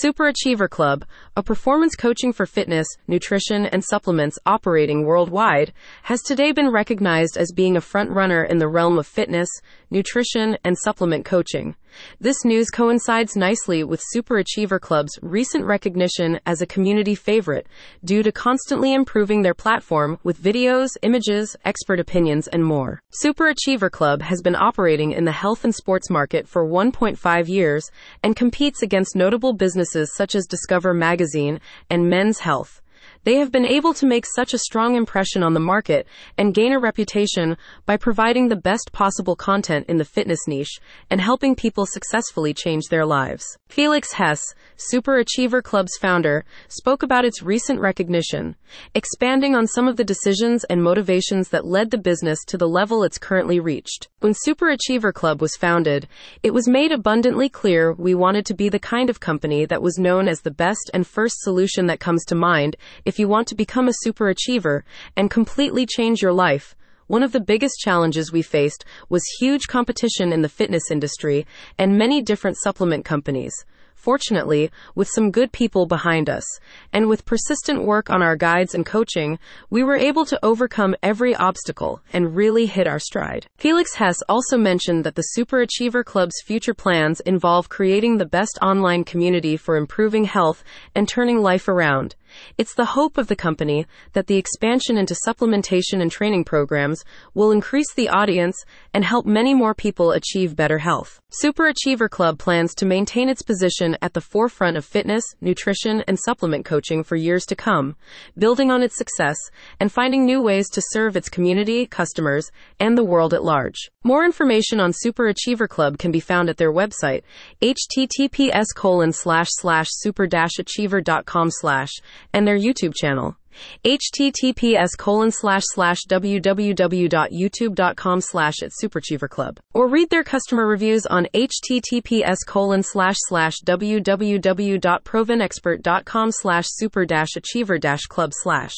Super Achiever Club, a performance coaching for fitness, nutrition, and supplements operating worldwide, has today been recognized as being a front-runner in the realm of fitness, nutrition, and supplement coaching. This news coincides nicely with Super Achiever Club's recent recognition as a community favorite due to constantly improving their platform with videos, images, expert opinions, and more. Super Achiever Club has been operating in the health and sports market for 1.5 years and competes against notable businesses such as Discover Magazine and Men's Health. They have been able to make such a strong impression on the market and gain a reputation by providing the best possible content in the fitness niche and helping people successfully change their lives. Felix Hesse, Super Achiever Club's founder, spoke about its recent recognition, expanding on some of the decisions and motivations that led the business to the level it's currently reached. When Super Achiever Club was founded, it was made abundantly clear we wanted to be the kind of company that was known as the best and first solution that comes to mind if you want to become a super achiever and completely change your life. One of the biggest challenges we faced was huge competition in the fitness industry and many different supplement companies. Fortunately, with some good people behind us, and with persistent work on our guides and coaching, we were able to overcome every obstacle and really hit our stride. Felix Hesse also mentioned that the Super Achiever Club's future plans involve creating the best online community for improving health and turning life around. It's the hope of the company that the expansion into supplementation and training programs will increase the audience and help many more people achieve better health. Super Achiever Club plans to maintain its position at the forefront of fitness, nutrition, and supplement coaching for years to come, building on its success and finding new ways to serve its community, customers, and the world at large. More information on Super Achiever Club can be found at their website, https://super-achiever.com/ and their YouTube channel, https://www.youtube.com/@superachieverclub, or read their customer reviews on https://www.provenexpert.com/super-achiever-club/.